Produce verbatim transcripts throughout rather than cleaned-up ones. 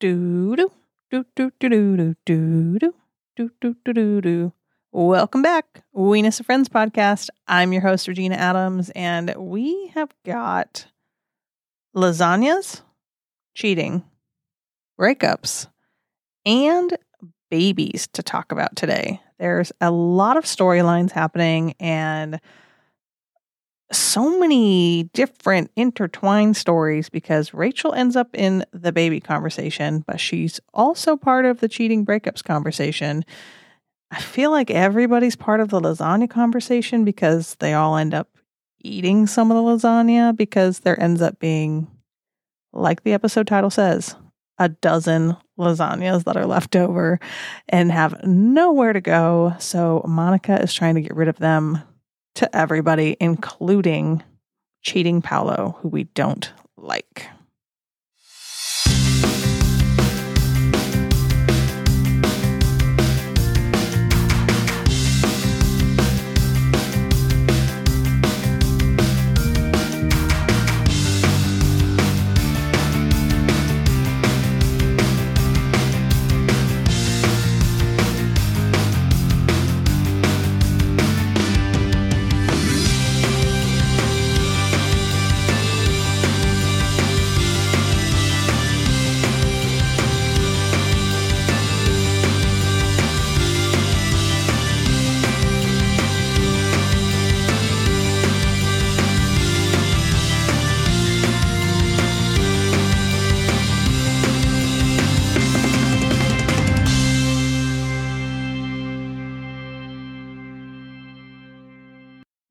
Do do do do do do do do do do do do. Welcome back, Weenus of Friends podcast. I'm your host, Regina Adams, and we have got lasagnas, cheating, breakups, and babies to talk about today. There's a lot of storylines happening and so many different intertwined stories because Rachel ends up in the baby conversation, but she's also part of the cheating breakups conversation. I feel like everybody's part of the lasagna conversation because they all end up eating some of the lasagna because there ends up being, like the episode title says, a dozen lasagnas that are left over and have nowhere to go. So Monica is trying to get rid of them to everybody, including cheating Paolo, who we don't like.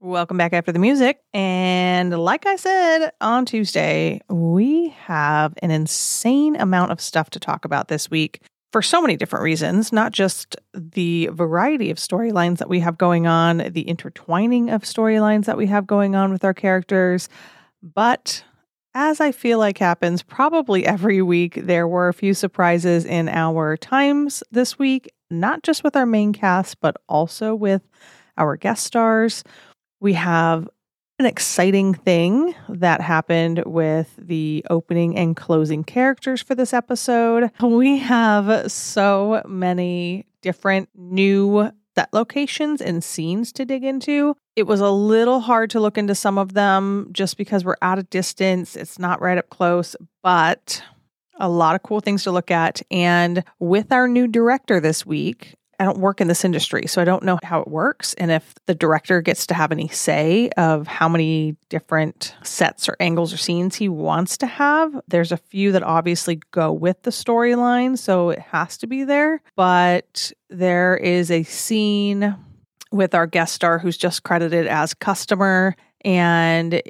Welcome back after the music. And like I said, on Tuesday, we have an insane amount of stuff to talk about this week for so many different reasons, not just the variety of storylines that we have going on, the intertwining of storylines that we have going on with our characters. But as I feel like happens probably every week, there were a few surprises in our times this week, not just with our main cast, but also with our guest stars. We have an exciting thing that happened with the opening and closing characters for this episode. We have so many different new set locations and scenes to dig into. It was a little hard to look into some of them just because we're out of distance. It's not right up close, but a lot of cool things to look at. And with our new director this week, I don't work in this industry, so I don't know how it works and if the director gets to have any say of how many different sets or angles or scenes he wants to have. There's a few that obviously go with the storyline, so it has to be there. But there is a scene with our guest star who's just credited as customer, and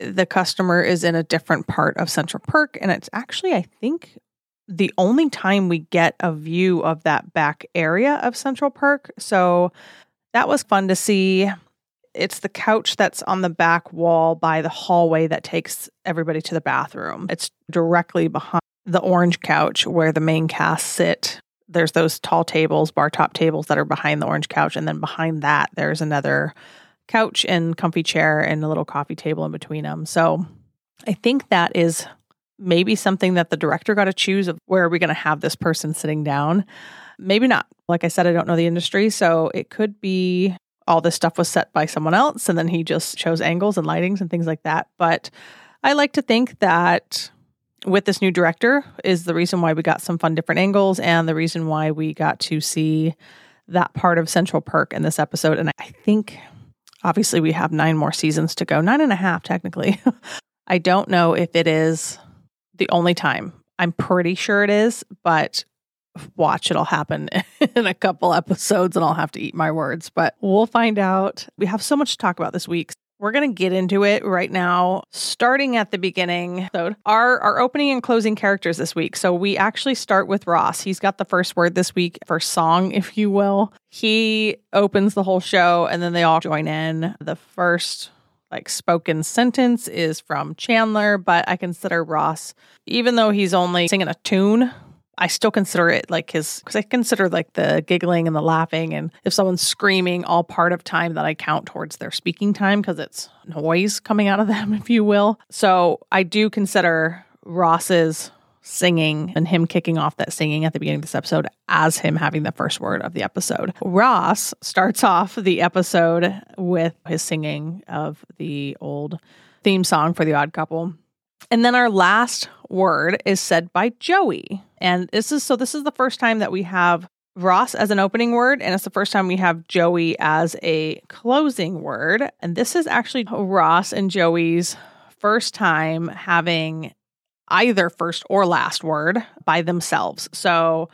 the customer is in a different part of Central Perk, and it's actually, I think, the only time we get a view of that back area of Central Perk. So that was fun to see. It's the couch that's on the back wall by the hallway that takes everybody to the bathroom. It's directly behind the orange couch where the main cast sit. There's those tall tables, bar top tables that are behind the orange couch. And then behind that, there's another couch and comfy chair and a little coffee table in between them. So I think that is maybe something that the director got to choose of where are we going to have this person sitting down? Maybe not. Like I said, I don't know the industry. So it could be all this stuff was set by someone else and then he just chose angles and lightings and things like that. But I like to think that with this new director is the reason why we got some fun different angles and the reason why we got to see that part of Central Perk in this episode. And I think obviously we have nine more seasons to go, nine and a half technically. I don't know if it is the only time. I'm pretty sure it is, but watch, it'll happen in a couple episodes and I'll have to eat my words, but we'll find out. We have so much to talk about this week. We're going to get into it right now, starting at the beginning. So our, our opening and closing characters this week. So we actually start with Ross. He's got the first word this week, first song, if you will. He opens the whole show and then they all join in. The first like spoken sentence is from Chandler, but I consider Ross, even though he's only singing a tune, I still consider it like his, because I consider like the giggling and the laughing. And if someone's screaming, all part of time that I count towards their speaking time because it's noise coming out of them, if you will. So I do consider Ross's singing and him kicking off that singing at the beginning of this episode as him having the first word of the episode. Ross starts off the episode with his singing of the old theme song for The Odd Couple. And then our last word is said by Joey. And this is so this is the first time that we have Ross as an opening word, and it's the first time we have Joey as a closing word. And this is actually Ross and Joey's first time having either first or last word by themselves. So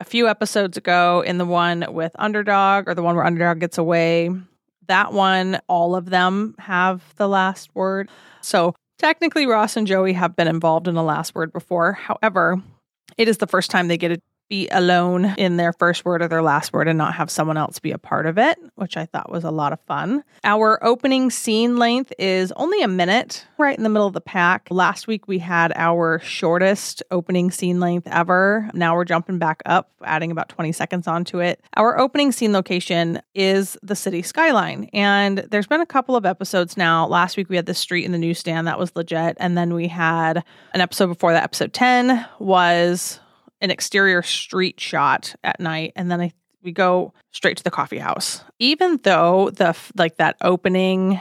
a few episodes ago, in the one with Underdog, or the one where Underdog gets away, that one, all of them have the last word. So technically, Ross and Joey have been involved in the last word before. However, it is the first time they get to be alone in their first word or their last word and not have someone else be a part of it, which I thought was a lot of fun. Our opening scene length is only a minute, right in the middle of the pack. Last week, we had our shortest opening scene length ever. Now we're jumping back up, adding about twenty seconds onto it. Our opening scene location is the city skyline. And there's been a couple of episodes now. Last week, we had the street in the newsstand. That was legit. And then we had an episode before that, episode ten, was an exterior street shot at night, and then I, we go straight to the coffee house. Even though the like that opening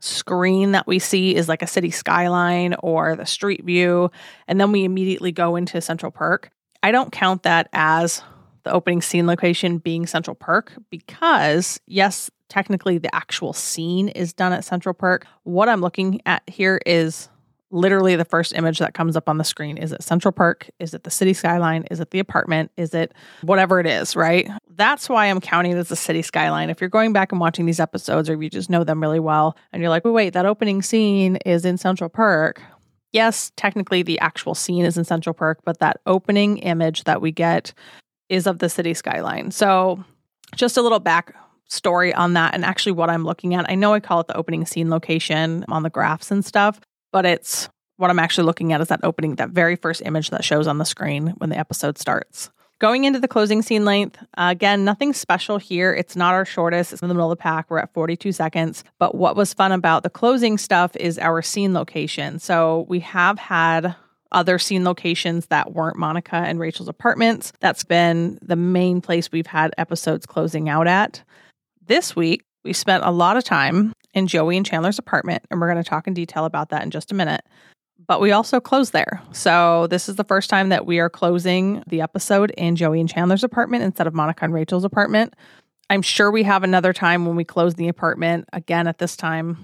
screen that we see is like a city skyline or the street view, and then we immediately go into Central Perk, I don't count that as the opening scene location being Central Perk because, yes, technically the actual scene is done at Central Perk. What I'm looking at here is literally the first image that comes up on the screen. Is it Central Perk? Is it the city skyline? Is it the apartment? Is it whatever it is, right? That's why I'm counting it as the city skyline. If you're going back and watching these episodes, or if you just know them really well and you're like, well, wait, that opening scene is in Central Perk. Yes, technically the actual scene is in Central Perk, but that opening image that we get is of the city skyline. So just a little back story on that and actually what I'm looking at. I know I call it the opening scene location on the graphs and stuff, but it's what I'm actually looking at is that opening, that very first image that shows on the screen when the episode starts. Going into the closing scene length, uh, again, nothing special here. It's not our shortest. It's in the middle of the pack. We're at forty-two seconds. But what was fun about the closing stuff is our scene location. So we have had other scene locations that weren't Monica and Rachel's apartments. That's been the main place we've had episodes closing out at. This week, we spent a lot of time in Joey and Chandler's apartment, and we're going to talk in detail about that in just a minute. But we also close there. So this is the first time that we are closing the episode in Joey and Chandler's apartment instead of Monica and Rachel's apartment. I'm sure we have another time when we close the apartment. Again, at this time,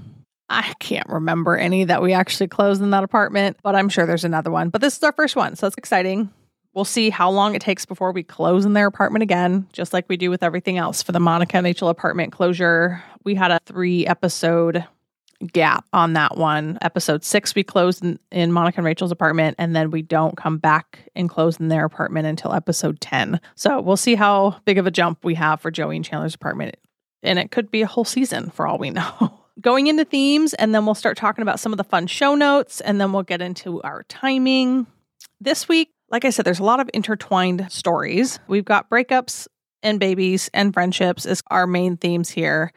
I can't remember any that we actually closed in that apartment, but I'm sure there's another one. But this is our first one, so it's exciting. We'll see how long it takes before we close in their apartment again, just like we do with everything else. For the Monica and Rachel apartment closure, we had a three episode gap on that one. Episode six, we closed in, in Monica and Rachel's apartment, and then we don't come back and close in their apartment until episode ten. So we'll see how big of a jump we have for Joey and Chandler's apartment. And it could be a whole season for all we know. Going into themes, and then we'll start talking about some of the fun show notes, and then we'll get into our timing. This week, like I said, there's a lot of intertwined stories. We've got breakups and babies and friendships as our main themes here.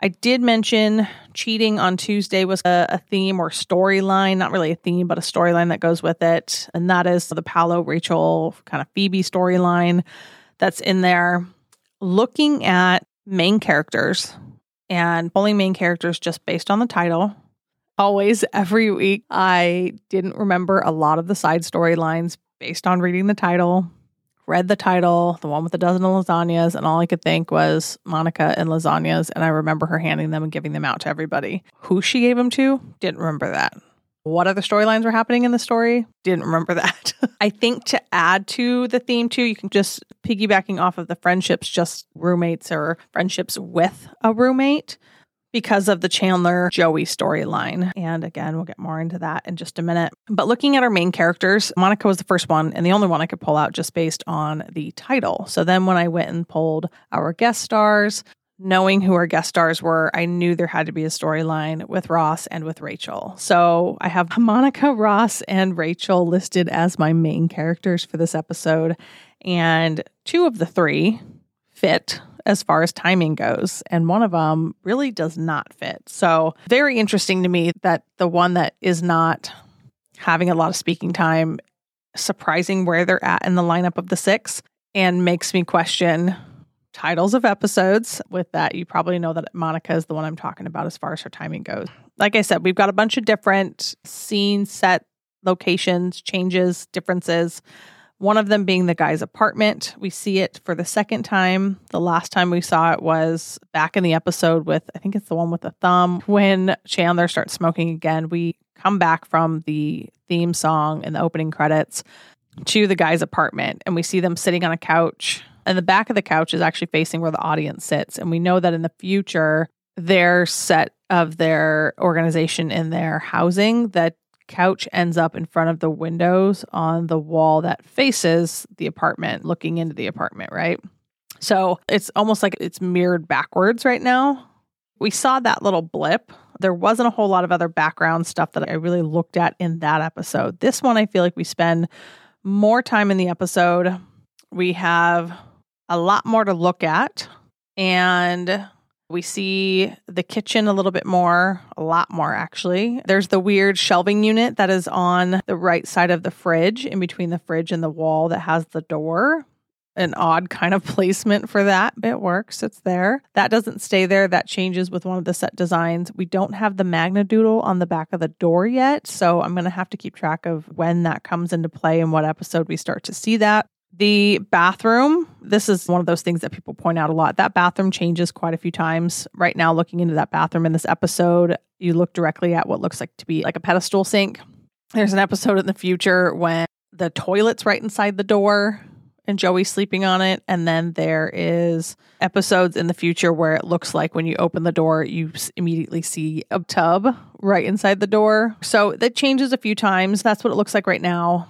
I did mention cheating on Tuesday was a, a theme or storyline, not really a theme, but a storyline that goes with it. And that is the Paolo, Rachel, kind of Phoebe storyline that's in there. Looking at main characters and pulling main characters just based on the title. Always, every week, I didn't remember a lot of the side storylines based on reading the title. Read the title, the one with the dozen of lasagnas, and all I could think was Monica and lasagnas, and I remember her handing them and giving them out to everybody. Who she gave them to, didn't remember that. What other storylines were happening in the story, didn't remember that. I think to add to the theme too, you can just, piggybacking off of the friendships, just roommates or friendships with a roommate, because of the Chandler-Joey storyline. And again, we'll get more into that in just a minute. But looking at our main characters, Monica was the first one and the only one I could pull out just based on the title. So then when I went and pulled our guest stars, knowing who our guest stars were, I knew there had to be a storyline with Ross and with Rachel. So I have Monica, Ross, and Rachel listed as my main characters for this episode. And two of the three fit as far as timing goes, and one of them really does not fit. So very interesting to me that the one that is not having a lot of speaking time surprising where they're at in the lineup of the six and makes me question titles of episodes. With that, you probably know that Monica is the one I'm talking about as far as her timing goes. Like I said, we've got a bunch of different scene set locations, changes, differences. One of them being the guy's apartment. We see it for the second time. The last time we saw it was back in the episode with, I think it's the one with the thumb. When Chandler starts smoking again, we come back from the theme song and the opening credits to the guy's apartment. And we see them sitting on a couch. And the back of the couch is actually facing where the audience sits. And we know that in the future, their set of their organization in their housing, that couch ends up in front of the windows on the wall that faces the apartment, looking into the apartment, right? So it's almost like it's mirrored backwards right now. We saw that little blip. There wasn't a whole lot of other background stuff that I really looked at in that episode. This one, I feel like we spend more time in the episode. We have a lot more to look at, and we see the kitchen a little bit more, a lot more actually. There's the weird shelving unit that is on the right side of the fridge, in between the fridge and the wall that has the door. An odd kind of placement for that, but it works. It's there. That doesn't stay there. That changes with one of the set designs. We don't have the Magna Doodle on the back of the door yet, so I'm going to have to keep track of when that comes into play and what episode we start to see that. The bathroom, this is one of those things that people point out a lot. That bathroom changes quite a few times. Right now, looking into that bathroom in this episode, you look directly at what looks like to be like a pedestal sink. There's an episode in the future when the toilet's right inside the door and Joey's sleeping on it. And then there is episodes in the future where it looks like when you open the door, you immediately see a tub right inside the door. So that changes a few times. That's what it looks like right now.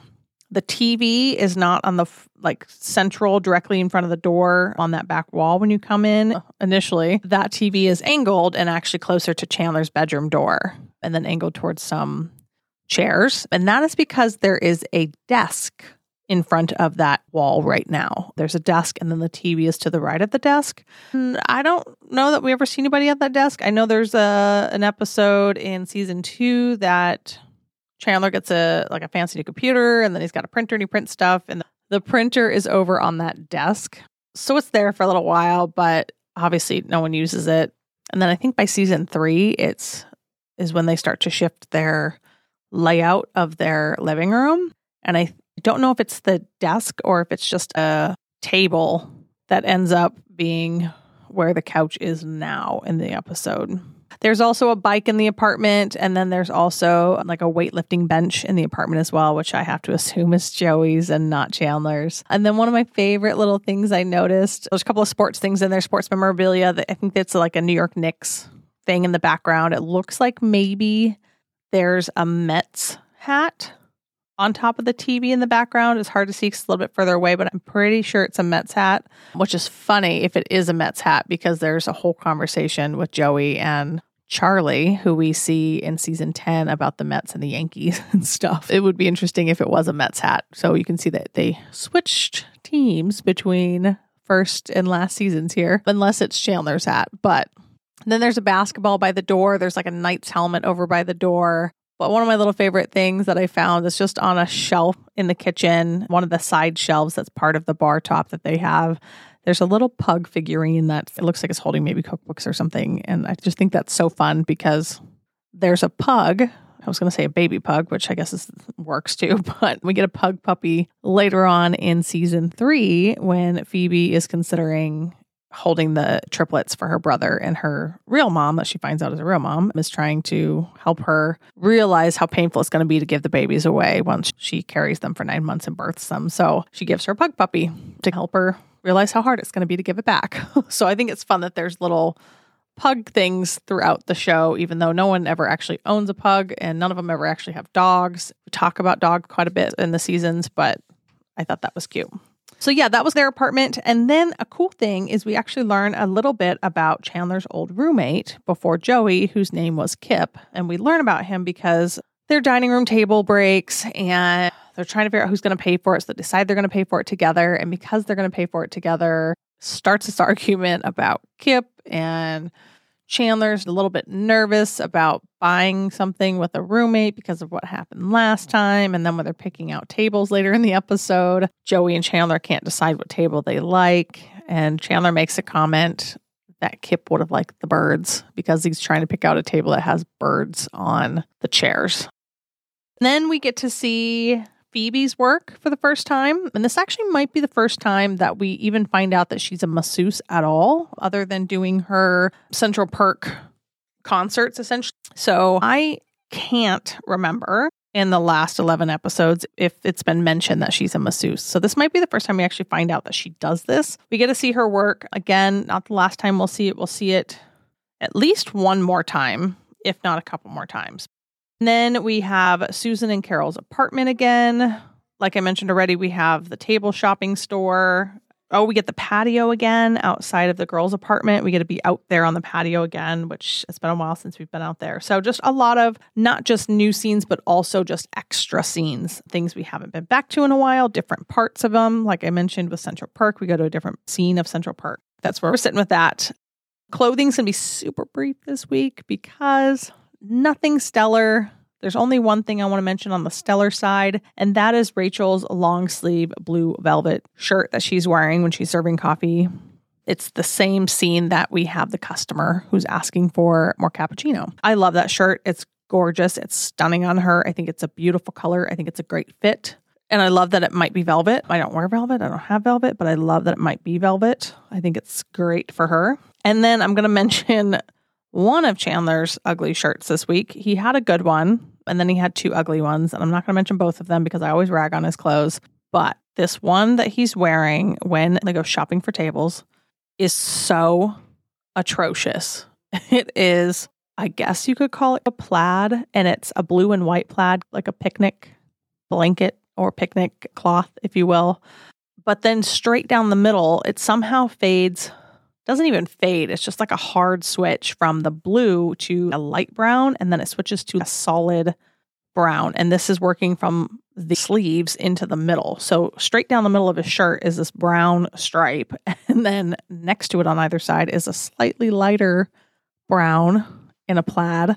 The T V is not on the like central directly in front of the door on that back wall when you come in. Initially, that T V is angled and actually closer to Chandler's bedroom door and then angled towards some chairs. And that is because there is a desk in front of that wall right now. There's a desk and then the T V is to the right of the desk. And I don't know that we ever see anybody at that desk. I know there's a an episode in season two that Chandler gets a like a fancy new computer, and then he's got a printer and he prints stuff, and the printer is over on that desk. So it's there for a little while, but obviously no one uses it. And then I think by season three, it's is when they start to shift their layout of their living room. And I don't know if it's the desk or if it's just a table that ends up being where the couch is now in the episode. There's also a bike in the apartment, and then there's also like a weightlifting bench in the apartment as well, which I have to assume is Joey's and not Chandler's. And then one of my favorite little things I noticed, there's a couple of sports things in there, sports memorabilia. That I think that's like a New York Knicks thing in the background. It looks like maybe there's a Mets hat on top of the T V in the background. It's hard to see because it's a little bit further away, but I'm pretty sure it's a Mets hat, which is funny if it is a Mets hat because there's a whole conversation with Joey and Charlie, who we see in season ten about the Mets and the Yankees and stuff. It would be interesting if it was a Mets hat. So you can see that they switched teams between first and last seasons here, unless it's Chandler's hat. But then there's a basketball by the door. There's like a Knights helmet over by the door. But one of my little favorite things that I found is just on a shelf in the kitchen, one of the side shelves that's part of the bar top that they have. There's a little pug figurine that it looks like it's holding maybe cookbooks or something. And I just think that's so fun because there's a pug. I was going to say a baby pug, which I guess is, works too. But we get a pug puppy later on in season three when Phoebe is considering holding the triplets for her brother, and her real mom that she finds out is a real mom is trying to help her realize how painful it's going to be to give the babies away once she carries them for nine months and births them. So she gives her pug puppy to help her realize how hard it's going to be to give it back. So I think it's fun that there's little pug things throughout the show, even though no one ever actually owns a pug and none of them ever actually have dogs. We talk about dog quite a bit in the seasons, but I thought that was cute. So yeah, that was their apartment. And then a cool thing is we actually learn a little bit about Chandler's old roommate before Joey, whose name was Kip. And we learn about him because their dining room table breaks and they're trying to figure out who's going to pay for it. So they decide they're going to pay for it together. And because they're going to pay for it together, starts this argument about Kip and Chandler's a little bit nervous about buying something with a roommate because of what happened last time. And then when they're picking out tables later in the episode, Joey and Chandler can't decide what table they like. And Chandler makes a comment that Kip would have liked the birds because he's trying to pick out a table that has birds on the chairs. And then we get to see Phoebe's work for the first time. And this actually might be the first time that we even find out that she's a masseuse at all, other than doing her Central Perk concerts, essentially. So I can't remember in the last eleven episodes if it's been mentioned that she's a masseuse. So this might be the first time we actually find out that she does this. We get to see her work again. Not the last time we'll see it. We'll see it at least one more time, if not a couple more times. And then we have Susan and Carol's apartment again. Like I mentioned already, we have the table shopping store. Oh, we get the patio again outside of the girls' apartment. We get to be out there on the patio again, which it's been a while since we've been out there. So just a lot of not just new scenes, but also just extra scenes, things we haven't been back to in a while, different parts of them. Like I mentioned with Central Perk, we go to a different scene of Central Perk. That's where we're sitting with that. Clothing's going to be super brief this week because nothing stellar. There's only one thing I want to mention on the stellar side, and that is Rachel's long sleeve blue velvet shirt that she's wearing when she's serving coffee. It's the same scene that we have the customer who's asking for more cappuccino. I love that shirt. It's gorgeous. It's stunning on her. I think it's a beautiful color. I think it's a great fit. And I love that it might be velvet. I don't wear velvet. I don't have velvet, but I love that it might be velvet. I think it's great for her. And then I'm going to mention one of Chandler's ugly shirts this week. He had a good one, and then he had two ugly ones. And I'm not going to mention both of them because I always rag on his clothes. But this one that he's wearing when they go shopping for tables is so atrocious. It is, I guess you could call it a plaid, and it's a blue and white plaid, like a picnic blanket or picnic cloth, if you will. But then straight down the middle, it somehow fades. Doesn't even fade. It's just like a hard switch from the blue to a light brown, and then it switches to a solid brown. And this is working from the sleeves into the middle. So straight down the middle of his shirt is this brown stripe, and then next to it on either side is a slightly lighter brown in a plaid,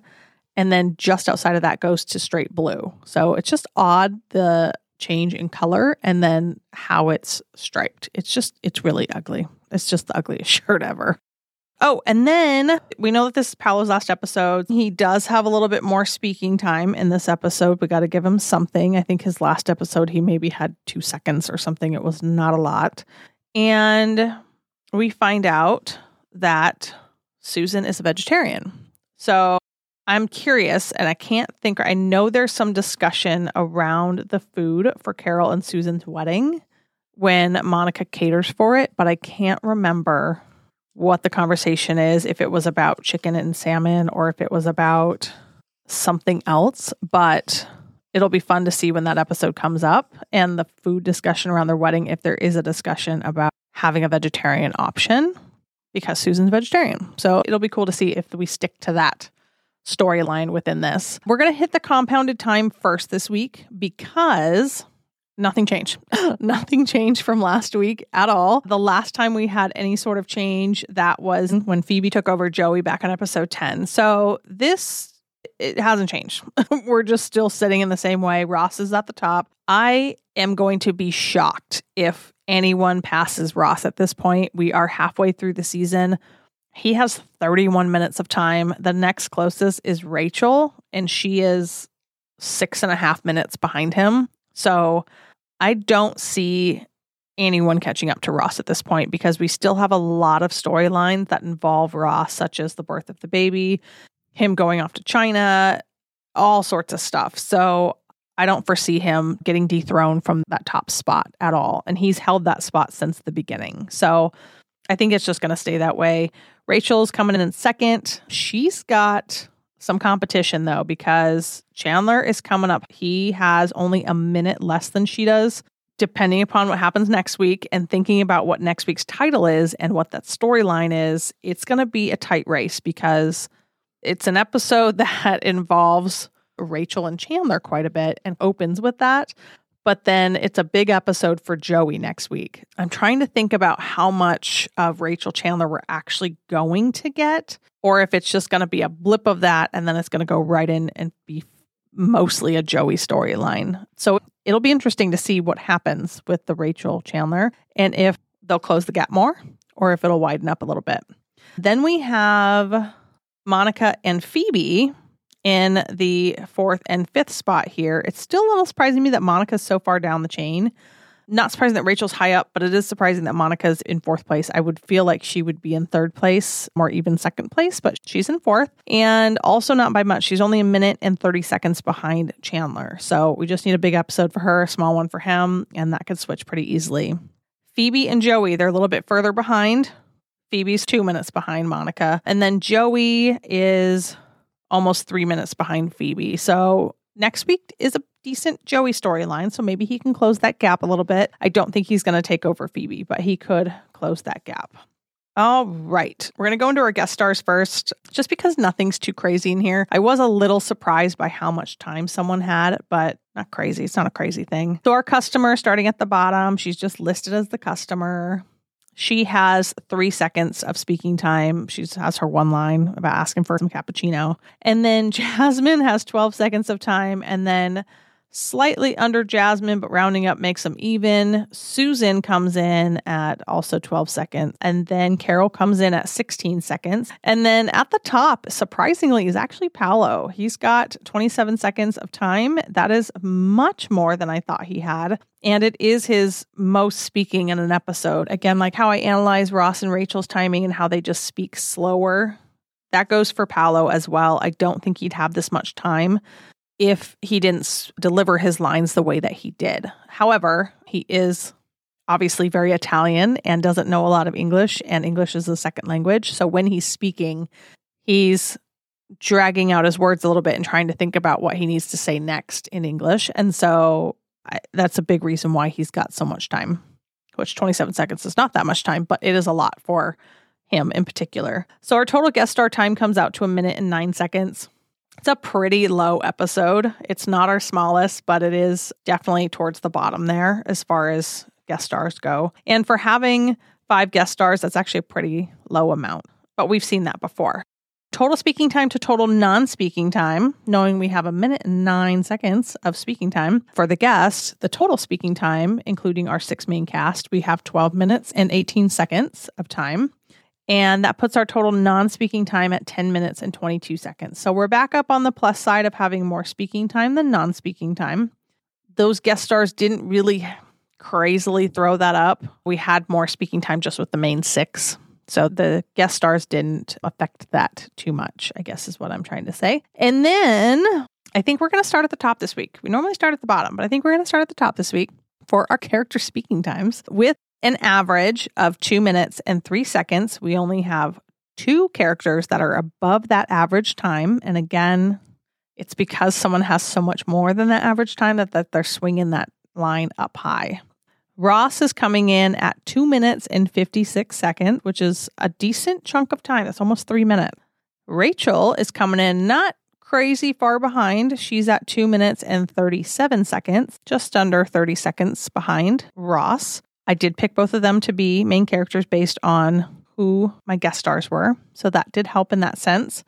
and then just outside of that goes to straight blue. So it's just odd, the change in color and then how it's striped. It's just, it's really ugly. It's just the ugliest shirt ever. Oh, and then we know that this is Paolo's last episode. He does have a little bit more speaking time in this episode. We got to give him something. I think his last episode, he maybe had two seconds or something. It was not a lot. And we find out that Susan is a vegetarian. So I'm curious, and I can't think. I know there's some discussion around the food for Carol and Susan's wedding when Monica caters for it, but I can't remember what the conversation is, if it was about chicken and salmon or if it was about something else. But it'll be fun to see when that episode comes up and the food discussion around their wedding, if there is a discussion about having a vegetarian option, because Susan's vegetarian. So it'll be cool to see if we stick to that storyline within this. We're going to hit the compounded time first this week because nothing changed. Nothing changed from last week at all. The last time we had any sort of change, that was when Phoebe took over Joey back on episode ten. So this, it hasn't changed. We're just still sitting in the same way. Ross is at the top. I am going to be shocked if anyone passes Ross at this point. We are halfway through the season. He has thirty-one minutes of time. The next closest is Rachel, and she is six and a half minutes behind him. So I don't see anyone catching up to Ross at this point because we still have a lot of storylines that involve Ross, such as the birth of the baby, him going off to China, all sorts of stuff. So I don't foresee him getting dethroned from that top spot at all. And he's held that spot since the beginning. So I think it's just going to stay that way. Rachel's coming in second. She's got some competition, though, because Chandler is coming up. He has only a minute less than she does, depending upon what happens next week and thinking about what next week's title is and what that storyline is. It's going to be a tight race because it's an episode that involves Rachel and Chandler quite a bit and opens with that. But then it's a big episode for Joey next week. I'm trying to think about how much of Rachel Chandler we're actually going to get, or if it's just going to be a blip of that, and then it's going to go right in and be mostly a Joey storyline. So it'll be interesting to see what happens with the Rachel Chandler, and if they'll close the gap more, or if it'll widen up a little bit. Then we have Monica and Phoebe in the fourth and fifth spot here. It's still a little surprising to me that Monica's so far down the chain. Not surprising that Rachel's high up, but it is surprising that Monica's in fourth place. I would feel like she would be in third place or even second place, but she's in fourth. And also not by much. She's only a minute and thirty seconds behind Chandler. So we just need a big episode for her, a small one for him, and that could switch pretty easily. Phoebe and Joey, they're a little bit further behind. Phoebe's two minutes behind Monica. And then Joey is almost three minutes behind Phoebe. So next week is a decent Joey storyline, so maybe he can close that gap a little bit. I don't think he's going to take over Phoebe, but he could close that gap. All right. We're going to go into our guest stars first, just because nothing's too crazy in here. I was a little surprised by how much time someone had, but not crazy. It's not a crazy thing. So our customer, starting at the bottom, she's just listed as the customer. She has three seconds of speaking time. She has her one line about asking for some cappuccino. And then Jasmine has twelve seconds of time. And then slightly under Jasmine, but rounding up makes them even. Susan comes in at also twelve seconds. And then Carol comes in at sixteen seconds. And then at the top, surprisingly, is actually Paolo. He's got twenty-seven seconds of time. That is much more than I thought he had. And it is his most speaking in an episode. Again, like how I analyze Ross and Rachel's timing and how they just speak slower. That goes for Paolo as well. I don't think he'd have this much time if he didn't deliver his lines the way that he did. However, he is obviously very Italian and doesn't know a lot of English, and English is a second language. So when he's speaking, he's dragging out his words a little bit and trying to think about what he needs to say next in English. And so I, that's a big reason why he's got so much time, which twenty-seven seconds is not that much time, but it is a lot for him in particular. So our total guest star time comes out to a minute and nine seconds. It's a pretty low episode. It's not our smallest, but it is definitely towards the bottom there as far as guest stars go. And for having five guest stars, that's actually a pretty low amount, but we've seen that before. Total speaking time to total non-speaking time, knowing we have a minute and nine seconds of speaking time. For the guests, the total speaking time, including our six main cast, we have twelve minutes and eighteen seconds of time. And that puts our total non-speaking time at ten minutes and twenty-two seconds. So we're back up on the plus side of having more speaking time than non-speaking time. Those guest stars didn't really crazily throw that up. We had more speaking time just with the main six. So the guest stars didn't affect that too much, I guess is what I'm trying to say. And then I think we're going to start at the top this week. We normally start at the bottom, but I think we're going to start at the top this week for our character speaking times. With an average of two minutes and three seconds, we only have two characters that are above that average time. And again, it's because someone has so much more than that average time that, that they're swinging that line up high. Ross is coming in at two minutes and fifty-six seconds, which is a decent chunk of time. That's almost three minutes. Rachel is coming in not crazy far behind. She's at two minutes and thirty-seven seconds, just under thirty seconds behind Ross. I did pick both of them to be main characters based on who my guest stars were, so that did help in that sense.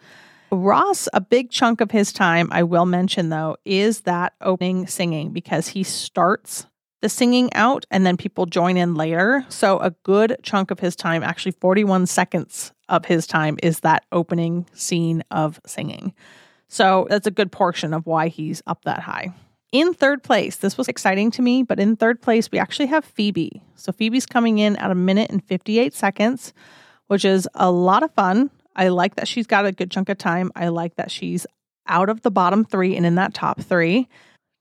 Ross, a big chunk of his time, I will mention though, is that opening singing, because he starts the singing out and then people join in later. So a good chunk of his time, actually forty-one seconds of his time, is that opening scene of singing. So that's a good portion of why he's up that high. In third place, this was exciting to me, but in third place, we actually have Phoebe. So Phoebe's coming in at a minute and fifty-eight seconds, which is a lot of fun. I like that she's got a good chunk of time. I like that she's out of the bottom three and in that top three.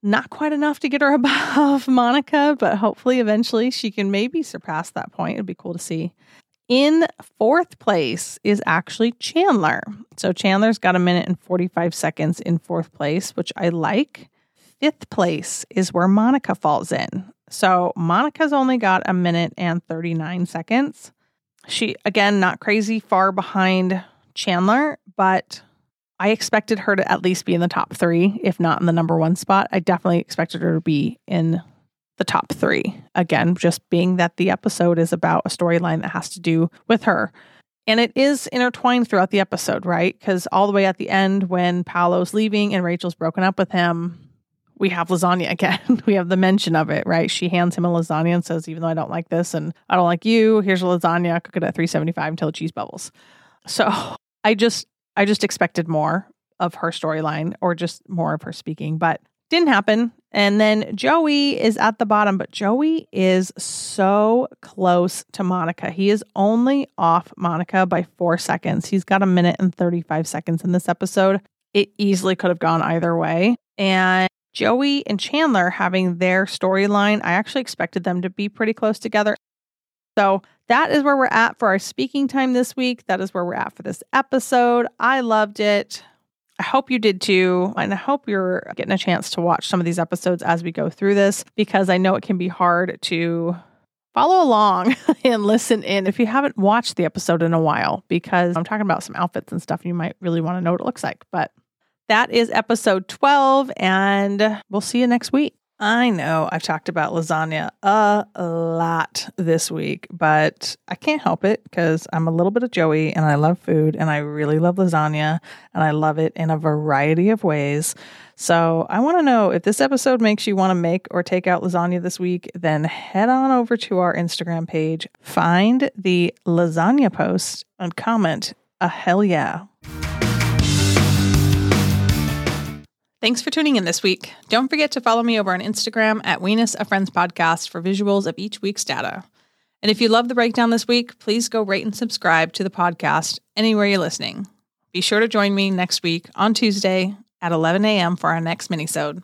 Not quite enough to get her above Monica, but hopefully eventually she can maybe surpass that point. It'd be cool to see. In fourth place is actually Chandler. So Chandler's got a minute and forty-five seconds in fourth place, which I like. Fifth place is where Monica falls in. So Monica's only got a minute and thirty-nine seconds. She, again, not crazy far behind Chandler, but I expected her to at least be in the top three, if not in the number one spot. I definitely expected her to be in the top three. Again, just being that the episode is about a storyline that has to do with her. And it is intertwined throughout the episode, right? Because all the way at the end, when Paolo's leaving and Rachel's broken up with him, we have lasagna again. We have the mention of it, right? She hands him a lasagna and says, even though I don't like this and I don't like you, here's a lasagna, cook it at three seventy-five until the cheese bubbles. So I just, I just expected more of her storyline, or just more of her speaking, but didn't happen. And then Joey is at the bottom, but Joey is so close to Monica. He is only off Monica by four seconds. He's got a minute and thirty-five seconds in this episode. It easily could have gone either way. And Joey and Chandler having their storyline, I actually expected them to be pretty close together. So that is where we're at for our speaking time this week. That is where we're at for this episode. I loved it. I hope you did too. And I hope you're getting a chance to watch some of these episodes as we go through this, because I know it can be hard to follow along and listen in if you haven't watched the episode in a while, because I'm talking about some outfits and stuff. You might really want to know what it looks like. But that is episode twelve, and we'll see you next week. I know I've talked about lasagna a lot this week, but I can't help it because I'm a little bit of Joey and I love food and I really love lasagna and I love it in a variety of ways. So I want to know if this episode makes you want to make or take out lasagna this week, then head on over to our Instagram page, find the lasagna post and comment a hell yeah. Thanks for tuning in this week. Don't forget to follow me over on Instagram at Weenus of Friends Podcast for visuals of each week's data. And if you love the breakdown this week, please go rate and subscribe to the podcast anywhere you're listening. Be sure to join me next week on Tuesday at eleven a.m. for our next minisode.